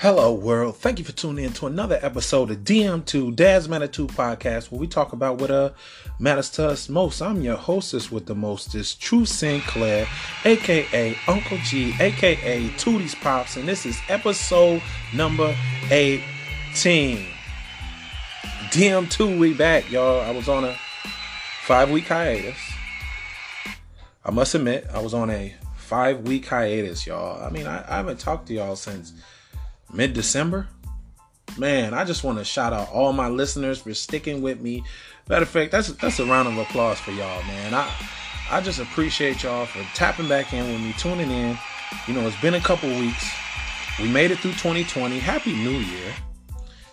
Hello world, thank you for tuning in to another episode of DM2, Dad's Matter 2 Podcast, where we talk about what matters to us most. I'm your hostess with the mostest, True Sinclair, aka Uncle G, aka Tootie's Pops, and this is episode number 18. DM2, we back, y'all. I was on a 5-week hiatus. I must admit, I was on a 5-week hiatus, y'all. I mean, I haven't talked to y'all since mid-December. Man, I just want to shout out all my listeners for sticking with me. Matter of fact, that's a round of applause for y'all, man. I just appreciate y'all for tapping back in with me, tuning in. You know, it's been a couple weeks. We made it through 2020. Happy New Year.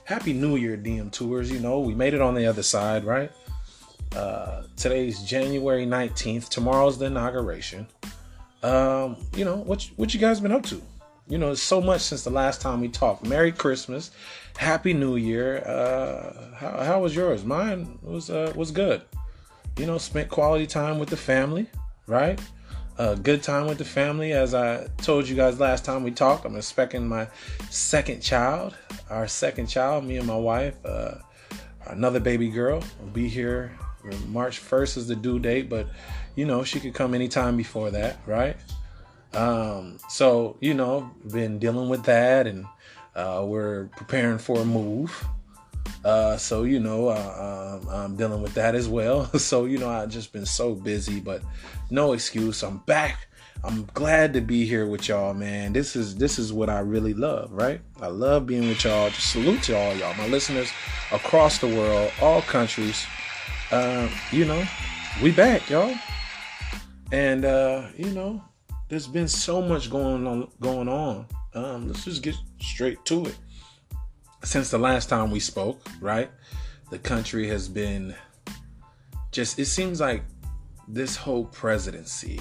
Happy New Year, DM Tours. You know, we made it on the other side, right? Today's January 19th. Tomorrow's the inauguration. You know, what you guys been up to? You know, it's so much since the last time we talked. Merry Christmas, Happy New Year. How was yours? Mine was good. You know, spent quality time with the family, right? Good time with the family. As I told you guys last time we talked, I'm expecting my second child. Our second child, me and my wife, another baby girl, will be here. March 1st is the due date, but you know, she could come anytime before that, right? So, you know, been dealing with that, and we're preparing for a move. So, you know, I'm dealing with that as well. So, you know, I've just been so busy, but no excuse. I'm back. I'm glad to be here with y'all, man. This is what I really love, right? I love being with y'all. Just salute to all y'all, my listeners across the world, all countries. You know, we back, y'all. And, you know, there's been so much going on. Let's just get straight to it. Since the last time we spoke, right? The country has been just, it seems like this whole presidency,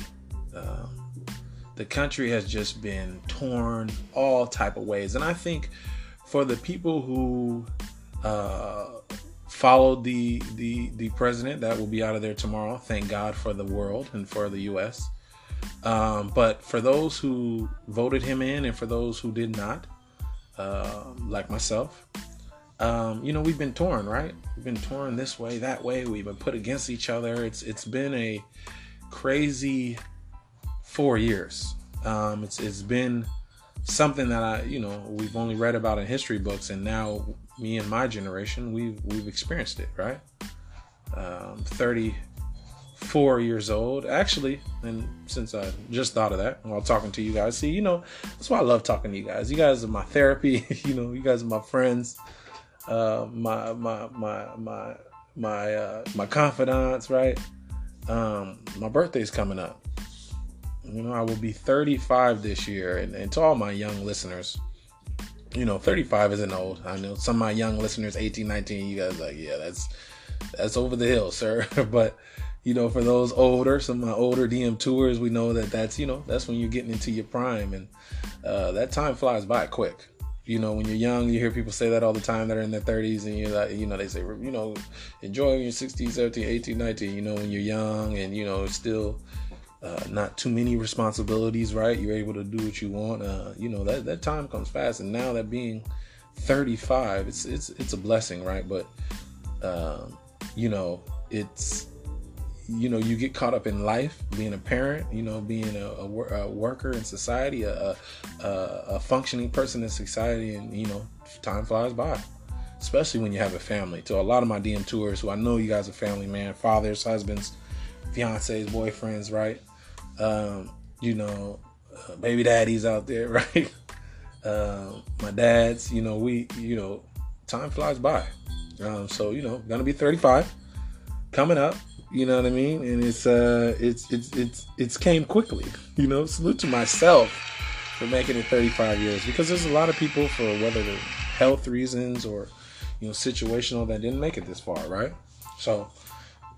the country has just been torn all type of ways. And I think for the people who followed the president that will be out of there tomorrow, thank God for the world and for the U.S., but for those who voted him in and for those who did not, like myself, you know, we've been torn, right? We've been torn this way, that way. We've been put against each other. It's been a crazy 4 years. It's been something that we've only read about in history books, and now me and my generation, we've experienced it, right? 34 years old, actually, and since I just thought of that while talking to you guys, see, you know, that's why I love talking to you guys. You guys are my therapy, you know, you guys are my friends, my confidants, right? My birthday's coming up. You know, I will be 35 this year, and to all my young listeners, you know, 35 isn't old. I know some of my young listeners, 18, 19, you guys are like, yeah, that's over the hill, sir. But you know, for those older, some of my older DM Tours, we know that's, you know, that's when you're getting into your prime, and that time flies by quick. You know, when you're young, you hear people say that all the time that are in their 30s, and you're like, you know, they say, you know, enjoy when you're 16, 17, 18, 19, you know, when you're young and, you know, it's still not too many responsibilities, right? You're able to do what you want. You know, that time comes fast, and now that being 35, it's a blessing, right? But, you know, it's, you know, you get caught up in life, being a parent, you know, being a worker in society, a functioning person in society, and, you know, time flies by, especially when you have a family. To a lot of my DM Tours, who I know you guys are family, man, fathers, husbands, fiancés, boyfriends, right? You know, baby daddies out there, right? My dads, you know, time flies by. So, you know, gonna be 35, coming up. You know what I mean? And it's came quickly, you know. Salute to myself for making it 35 years, because there's a lot of people, for whether they're health reasons or, you know, situational, that didn't make it this far, right? So,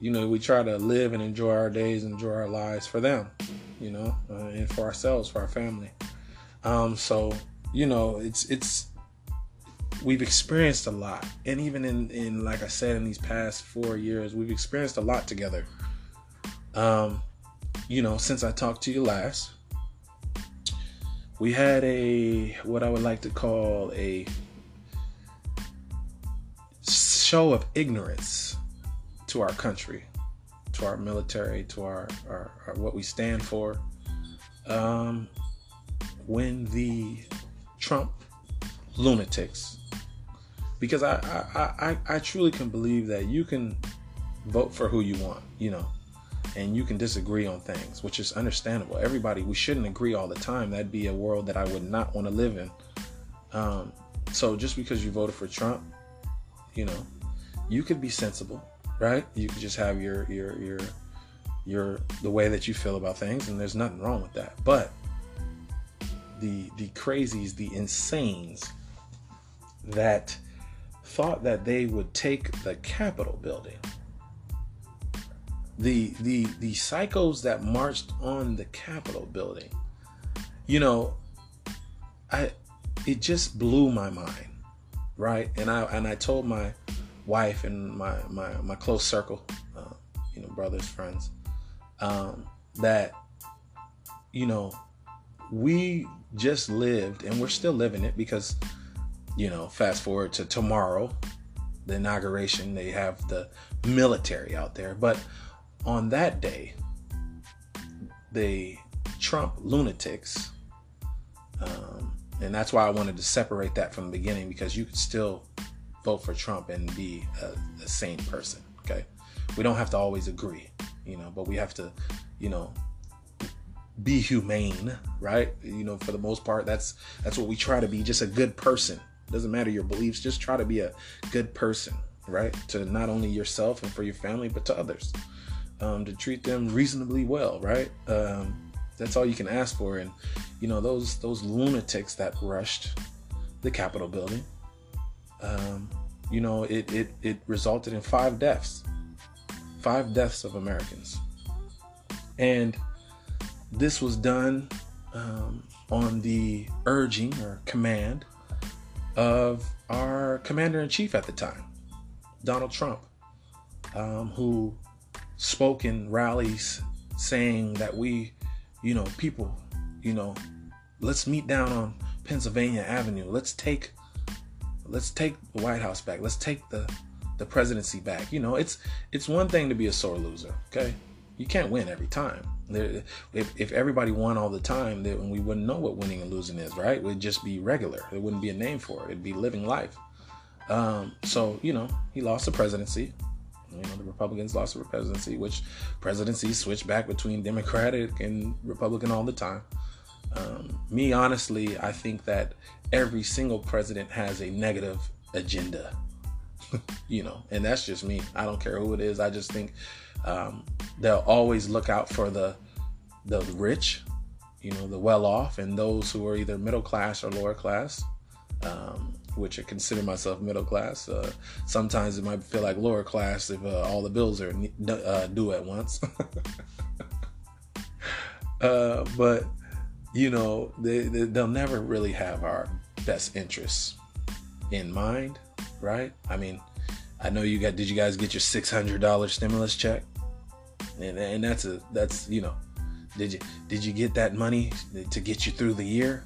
you know, we try to live and enjoy our days, enjoy our lives for them, you know, and for ourselves, for our family. So, you know, it's we've experienced a lot. And even in, like I said, in these past 4 years, we've experienced a lot together. You know, since I talked to you last, we had a, what I would like to call a show of ignorance to our country, to our military, to our what we stand for. When the Trump lunatics, because I truly can believe that you can vote for who you want, you know, and you can disagree on things, which is understandable. Everybody, we shouldn't agree all the time. That'd be a world that I would not want to live in. So just because you voted for Trump, you know, you could be sensible, right? You could just have your the way that you feel about things, and there's nothing wrong with that. But the crazies, the insanes that thought that they would take the Capitol building, the psychos that marched on the Capitol building, you know, it just blew my mind, right? And I told my wife and my close circle, you know, brothers, friends, that, you know, we just lived, and we're still living it, because, you know, fast forward to tomorrow, the inauguration, they have the military out there. But on that day, the Trump lunatics, and that's why I wanted to separate that from the beginning, because you could still vote for Trump and be a sane person, okay? We don't have to always agree, you know, but we have to, you know, be humane, right? You know, for the most part, that's what we try to be, just a good person. Doesn't matter your beliefs, just try to be a good person, right? To not only yourself and for your family, but to others. To treat them reasonably well, right? That's all you can ask for. And, you know, those lunatics that rushed the Capitol building, you know, it resulted in 5 deaths of Americans. And this was done on the urging or command of our commander-in-chief at the time, Donald Trump, who spoke in rallies saying that we, you know, people, you know, let's meet down on Pennsylvania Avenue. Let's take the White House back. Let's take the presidency back. You know, it's one thing to be a sore loser, okay? You can't win every time. If everybody won all the time, then we wouldn't know what winning and losing is, right? It would just be regular. There wouldn't be a name for it. It'd be living life. So, you know, he lost the presidency. You know, the Republicans lost the presidency, which presidencies switch back between Democratic and Republican all the time. Me, honestly, I think that every single president has a negative agenda, you know, and that's just me. I don't care who it is. I just think they'll always look out for the rich, you know, the well-off, and those who are either middle class or lower class, which I consider myself middle class. Sometimes it might feel like lower class if all the bills are due at once. But, you know, they'll never really have our best interests in mind, right? I mean, I know you got, did you guys get your $600 stimulus check? And that's, you know, did you get that money to get you through the year?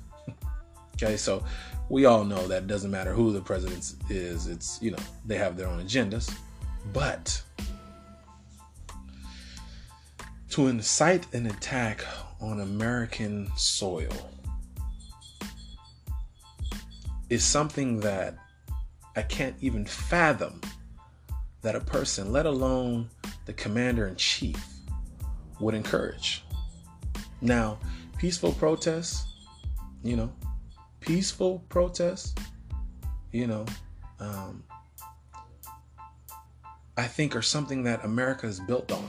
Okay, so we all know that it doesn't matter who the president is. It's, you know, they have their own agendas. But to incite an attack on American soil is something that I can't even fathom that a person, let alone the commander-in-chief, would encourage. Now, peaceful protests, you know, I think are something that America is built on.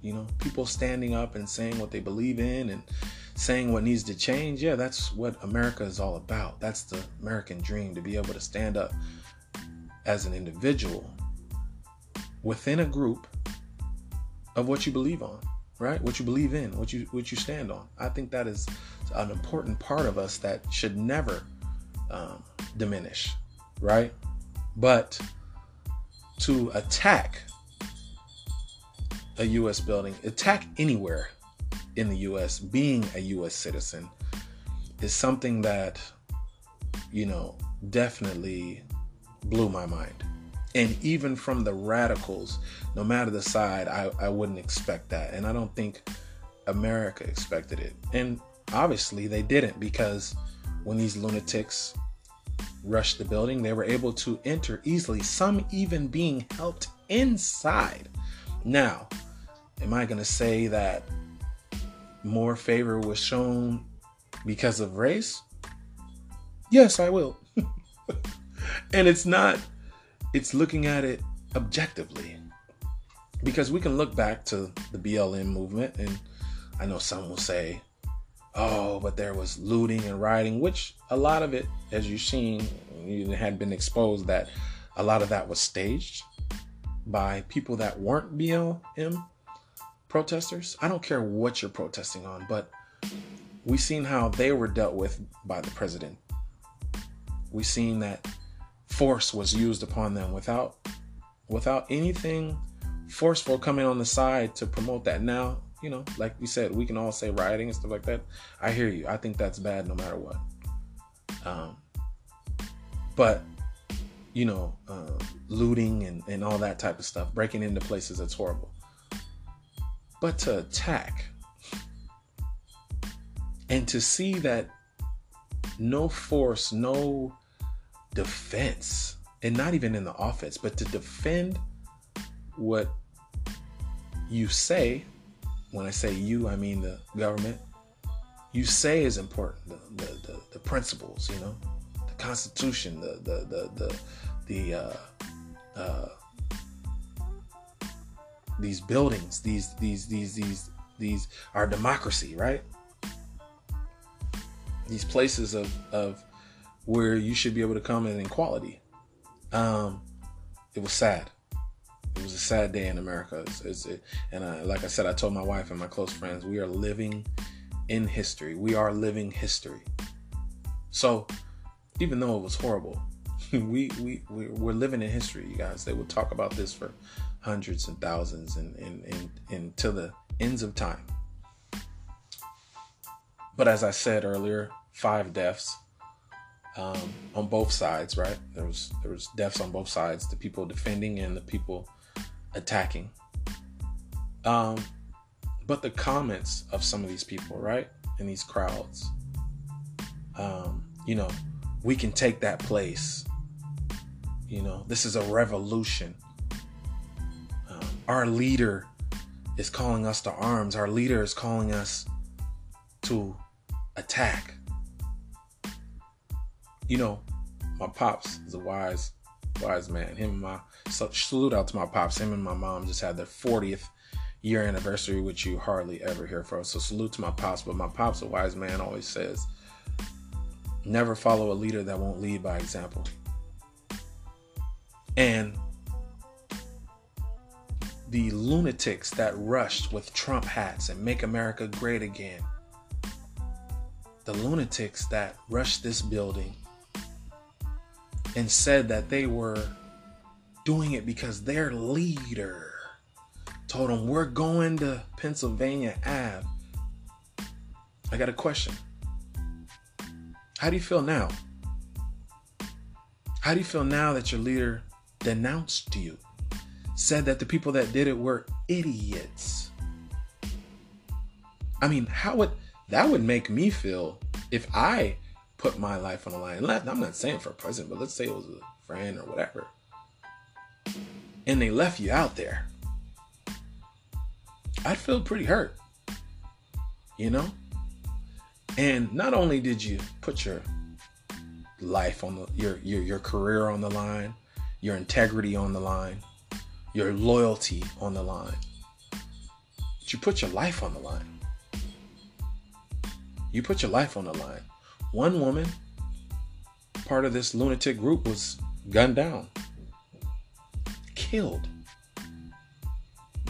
You know, people standing up and saying what they believe in and saying what needs to change. Yeah, that's what America is all about. That's the American dream, to be able to stand up as an individual within a group of what you believe on, right? What you believe in, what you stand on. I think that is an important part of us that should never diminish, right? But to attack a U.S. building, attack anywhere in the U.S., being a U.S. citizen, is something that, you know, definitely blew my mind. And even from the radicals, no matter the side, I wouldn't expect that. And I don't think America expected it. And obviously they didn't, because when these lunatics rushed the building, they were able to enter easily, some even being helped inside. Now, am I going to say that more favor was shown because of race? Yes, I will. And it's not, it's looking at it objectively, because we can look back to the BLM movement, and I know some will say, oh, but there was looting and rioting, which a lot of it, as you've seen, had been exposed that a lot of that was staged by people that weren't BLM protesters. I don't care what you're protesting on, but we've seen how they were dealt with by the president. We've seen that force was used upon them without anything forceful coming on the side to promote that. Now, you know, like we said, we can all say rioting and stuff like that. I hear you. I think that's bad no matter what. But, you know, looting and all that type of stuff, breaking into places, it's horrible. But to attack and to see that no force, no defense, and not even in the offense, but to defend what you say. When I say you, I mean the government. You say is important. The principles, you know, the Constitution, these buildings, these our democracy, right? These places of where you should be able to come in equality. It was sad. It was a sad day in America. Like I said, I told my wife and my close friends, we are living in history. We are living history. So even though it was horrible, we're living in history, you guys. They will talk about this for hundreds and thousands and till the ends of time. But as I said earlier, 5 deaths on both sides, right? There was deaths on both sides, the people defending and the people attacking. But the comments of some of these people, right? In these crowds, you know, we can take that place. You know, this is a revolution. Our leader is calling us to arms. Our leader is calling us to attack. You know, my pops is a wise man. Salute out to my pops. Him and my mom just had their 40th year anniversary, which you hardly ever hear from. So salute to my pops. But my pops, a wise man, always says, never follow a leader that won't lead by example. And the lunatics that rushed with Trump hats and make America great again, the lunatics that rushed this building and said that they were doing it because their leader told them, we're going to Pennsylvania Ave. I got a question. How do you feel now? How do you feel now that your leader denounced you? Said that the people that did it were idiots. I mean, that would make me feel, if I put my life on the line. I'm not saying for a president, but let's say it was a friend or whatever. And they left you out there. I'd feel pretty hurt, you know? And not only did you put your life on your career on the line, your integrity on the line, your loyalty on the line, but you put your life on the line. You put your life on the line. One woman, part of this lunatic group, was gunned down, killed.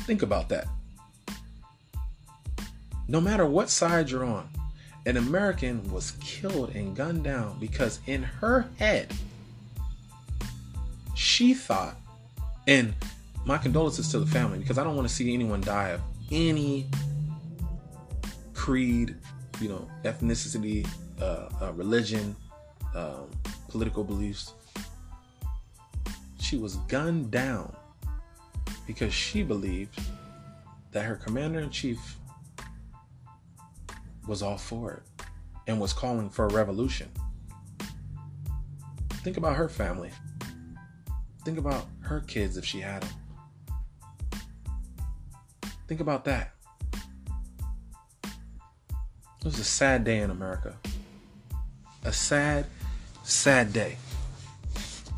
Think about that. No matter what side you're on, an American was killed and gunned down because in her head, she thought, and my condolences to the family, because I don't want to see anyone die of any creed, you know, ethnicity, religion, political beliefs. She was gunned down because she believed that her commander-in-chief was all for it and was calling for a revolution. Think about her family. Think about her kids if she had them. Think about that. It was a sad day in America. A sad, sad day.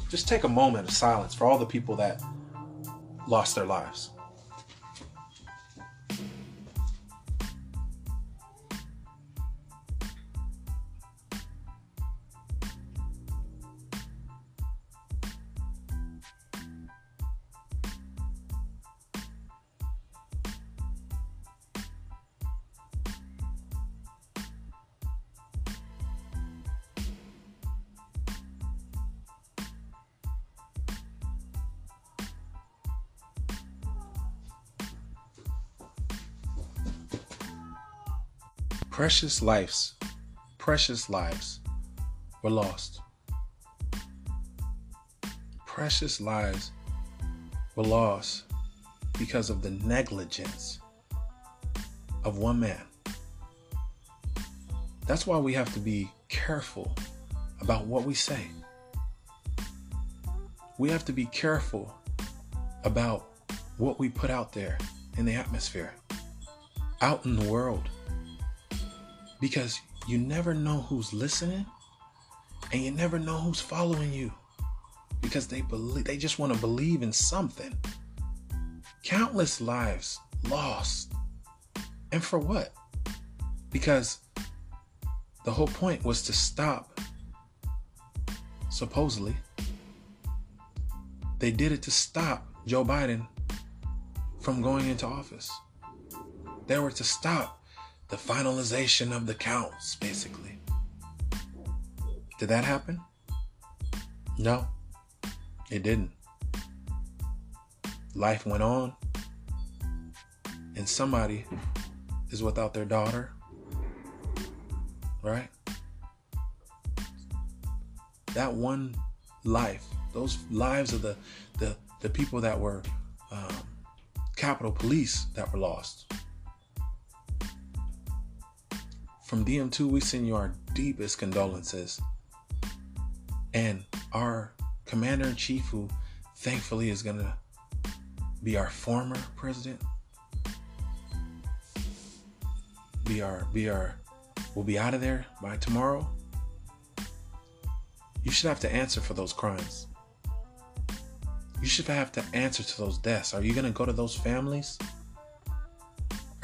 Just take a moment of silence for all the people that lost their lives. Precious lives were lost. Precious lives were lost because of the negligence of one man. That's why we have to be careful about what we say. We have to be careful about what we put out there in the atmosphere, out in the world. Because you never know who's listening and you never know who's following you because they just want to believe in something. Countless lives lost. And for what? Because the whole point was to stop. Supposedly, they did it to stop Joe Biden from going into office. They were to stop the finalization of the counts, basically. Did that happen? No, it didn't. Life went on, and somebody is without their daughter, right? That one life, those lives of the people that were Capitol Police that were lost. From DM2, we send you our deepest condolences and our commander-in-chief, who thankfully is going to be our former president, will be out of there by tomorrow. You should have to answer for those crimes. You should have to answer to those deaths. Are you going to go to those families?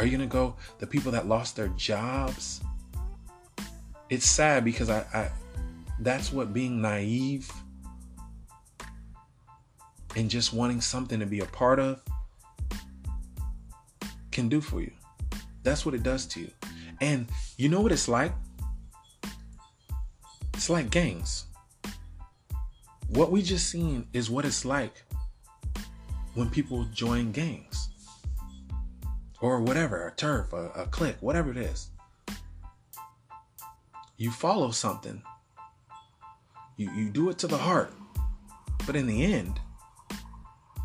Are you going to go the people that lost their jobs? It's sad because I that's what being naive and just wanting something to be a part of can do for you. That's what it does to you. And you know what it's like? It's like gangs. What we just seen is what it's like when people join gangs or whatever, a turf, a clique, whatever it is. You follow something. You do it to the heart. But in the end,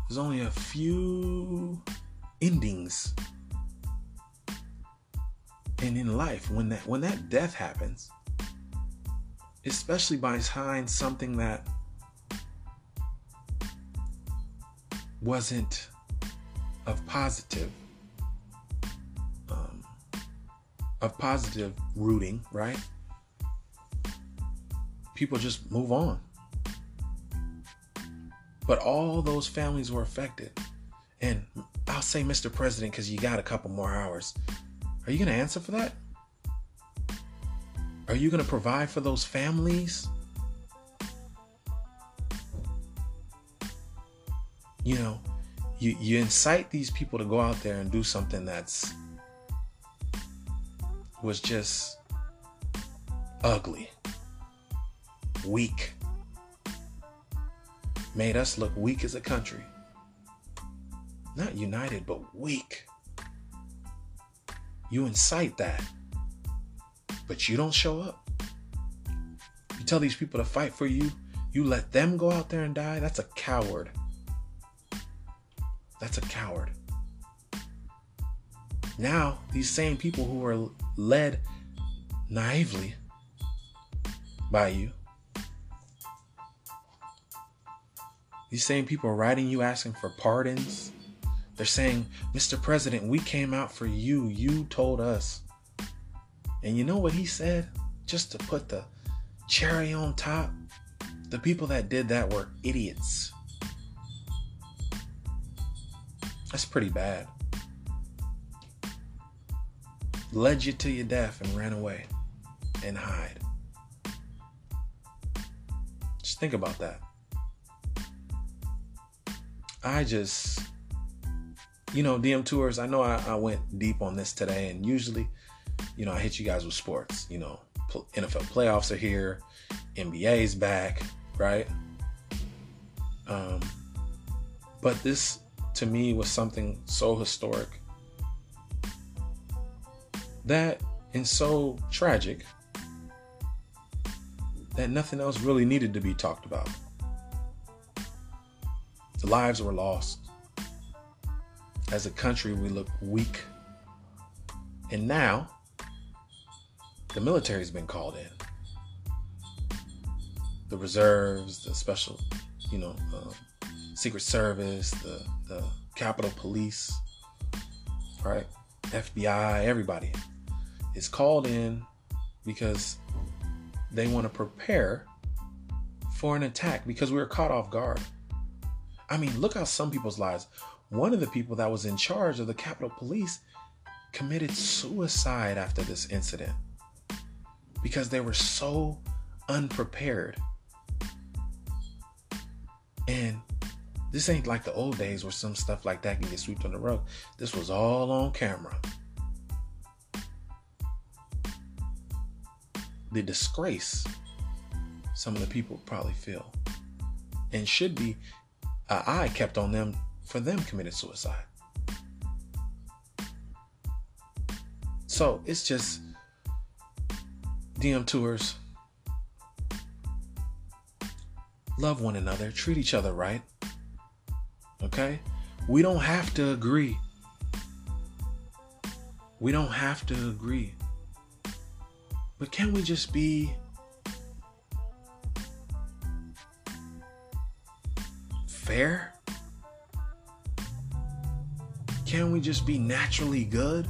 there's only a few endings. And in life, when that death happens, especially behind something that wasn't of positive rooting, right? People just move on. But all those families were affected. And I'll say, Mr. President, because you got a couple more hours. Are you going to answer for that? Are you going to provide for those families? You know, you incite these people to go out there and do something that's was just ugly. Weak. Made us look weak as a country. Not united, but weak. You incite that, but you don't show up. tell these people to fight for you, you let them go out there and die? That's a coward. That's a coward. Now, these same people who are led naively by you, these same people are writing you asking for pardons. They're saying, Mr. President, we came out for you. You told us. And you know what he said? Just to put the cherry on top, the people that did that were idiots. That's pretty bad. Led you to your death and ran away and hide. Just think about that. DM Tours, I know I went deep on this today, and usually, I hit you guys with sports. NFL playoffs are here, NBA's back, right? But this, to me, was something so historic that, and so tragic, that nothing else really needed to be talked about. The lives were lost. As a country, we look weak. And now, the military's been called in. The reserves, the special, Secret Service, the Capitol Police, right? FBI, everybody is called in because they want to prepare for an attack because we were caught off guard. I mean, look how some people's lives. One of the people that was in charge of the Capitol Police committed suicide after this incident because they were so unprepared. And this ain't like the old days where some stuff like that can get swept on the rug. This was all on camera. The disgrace some of the people probably feel, and should be an eye kept on them for them committed suicide. So it's just DM Tours. Love one another. Treat each other right. Okay? We don't have to agree. We don't have to agree. But can we just be fair? Can we just be naturally good?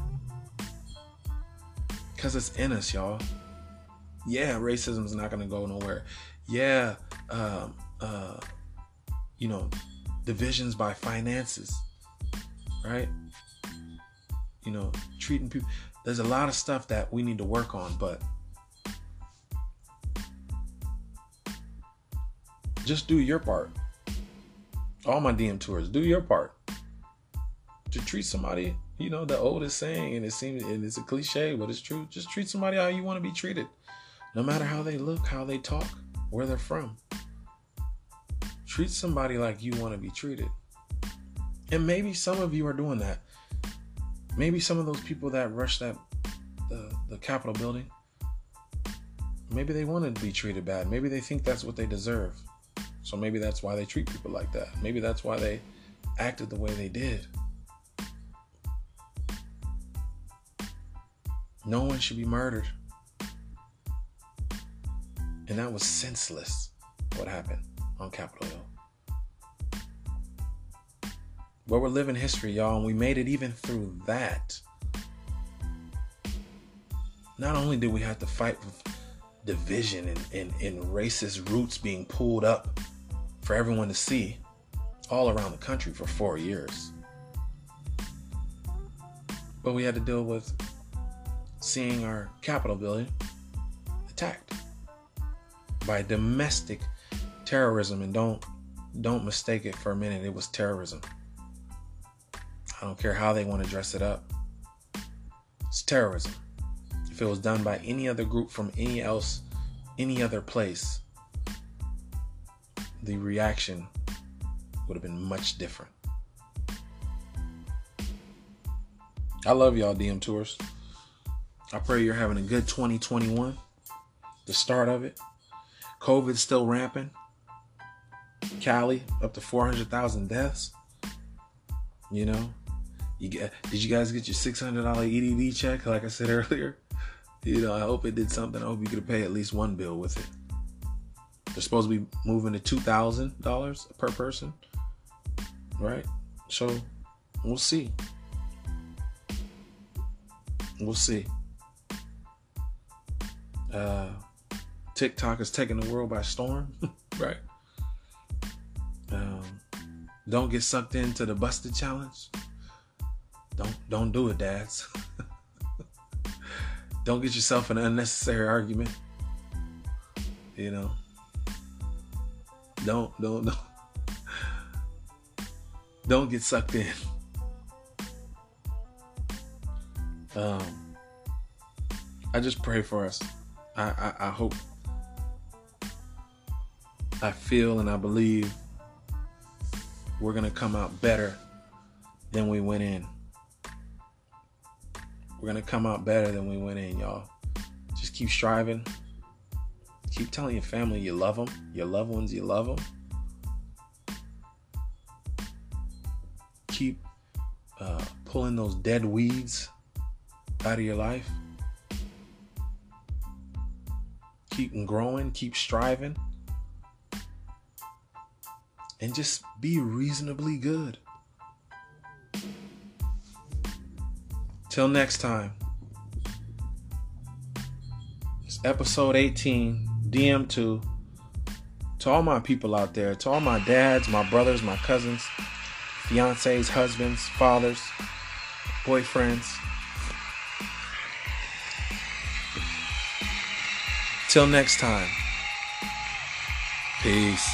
Because it's in us, y'all. Yeah, racism's not going to go nowhere. Yeah, divisions by finances, right? Treating people. There's a lot of stuff that we need to work on, but just do your part. All my DM Tours, do your part. To treat somebody, the oldest saying, and it's a cliche, but it's true. Just treat somebody how you want to be treated. No matter how they look, how they talk, where they're from. Treat somebody like you want to be treated. And maybe some of you are doing that. Maybe some of those people that rushed the Capitol building, maybe they wanted to be treated bad. Maybe they think that's what they deserve. So maybe that's why they treat people like that. Maybe that's why they acted the way they did. No one should be murdered. And that was senseless, what happened on Capitol Hill. But we're living history, y'all, and we made it even through that. Not only did we have to fight with division and racist roots being pulled up for everyone to see all around the country for 4 years, but we had to deal with seeing our Capitol building attacked by domestic terrorism. And don't mistake it for a minute. It was terrorism. I don't care how they want to dress it up. It's terrorism. If it was done by any other group from any other place, the reaction would have been much different. I love y'all, DM Tours. I pray you're having a good 2021, the start of it. COVID's still rampant. Cali, up to 400,000 deaths. You know, did you guys get your $600 EDD check? Like I said earlier, you know, I hope it did something. I hope you could pay at least one bill with it. They're supposed to be moving to $2,000 per person, right? So we'll see. We'll see. TikTok is taking the world by storm, right? Don't get sucked into the busted challenge. Don't do it, dads. Don't get yourself in an unnecessary argument. You know. Don't get sucked in. I just pray for us. I hope, I feel, and I believe we're going to come out better than we went in. We're going to come out better than we went in, y'all. Just keep striving. Keep telling your family you love them. Your loved ones, you love them. Keep pulling those dead weeds out of your life. Keep growing. Keep striving. And just be reasonably good. Till next time. It's episode 18, DM2. To all my people out there, to all my dads, my brothers, my cousins, fiancés, husbands, fathers, boyfriends. Till next time. Peace.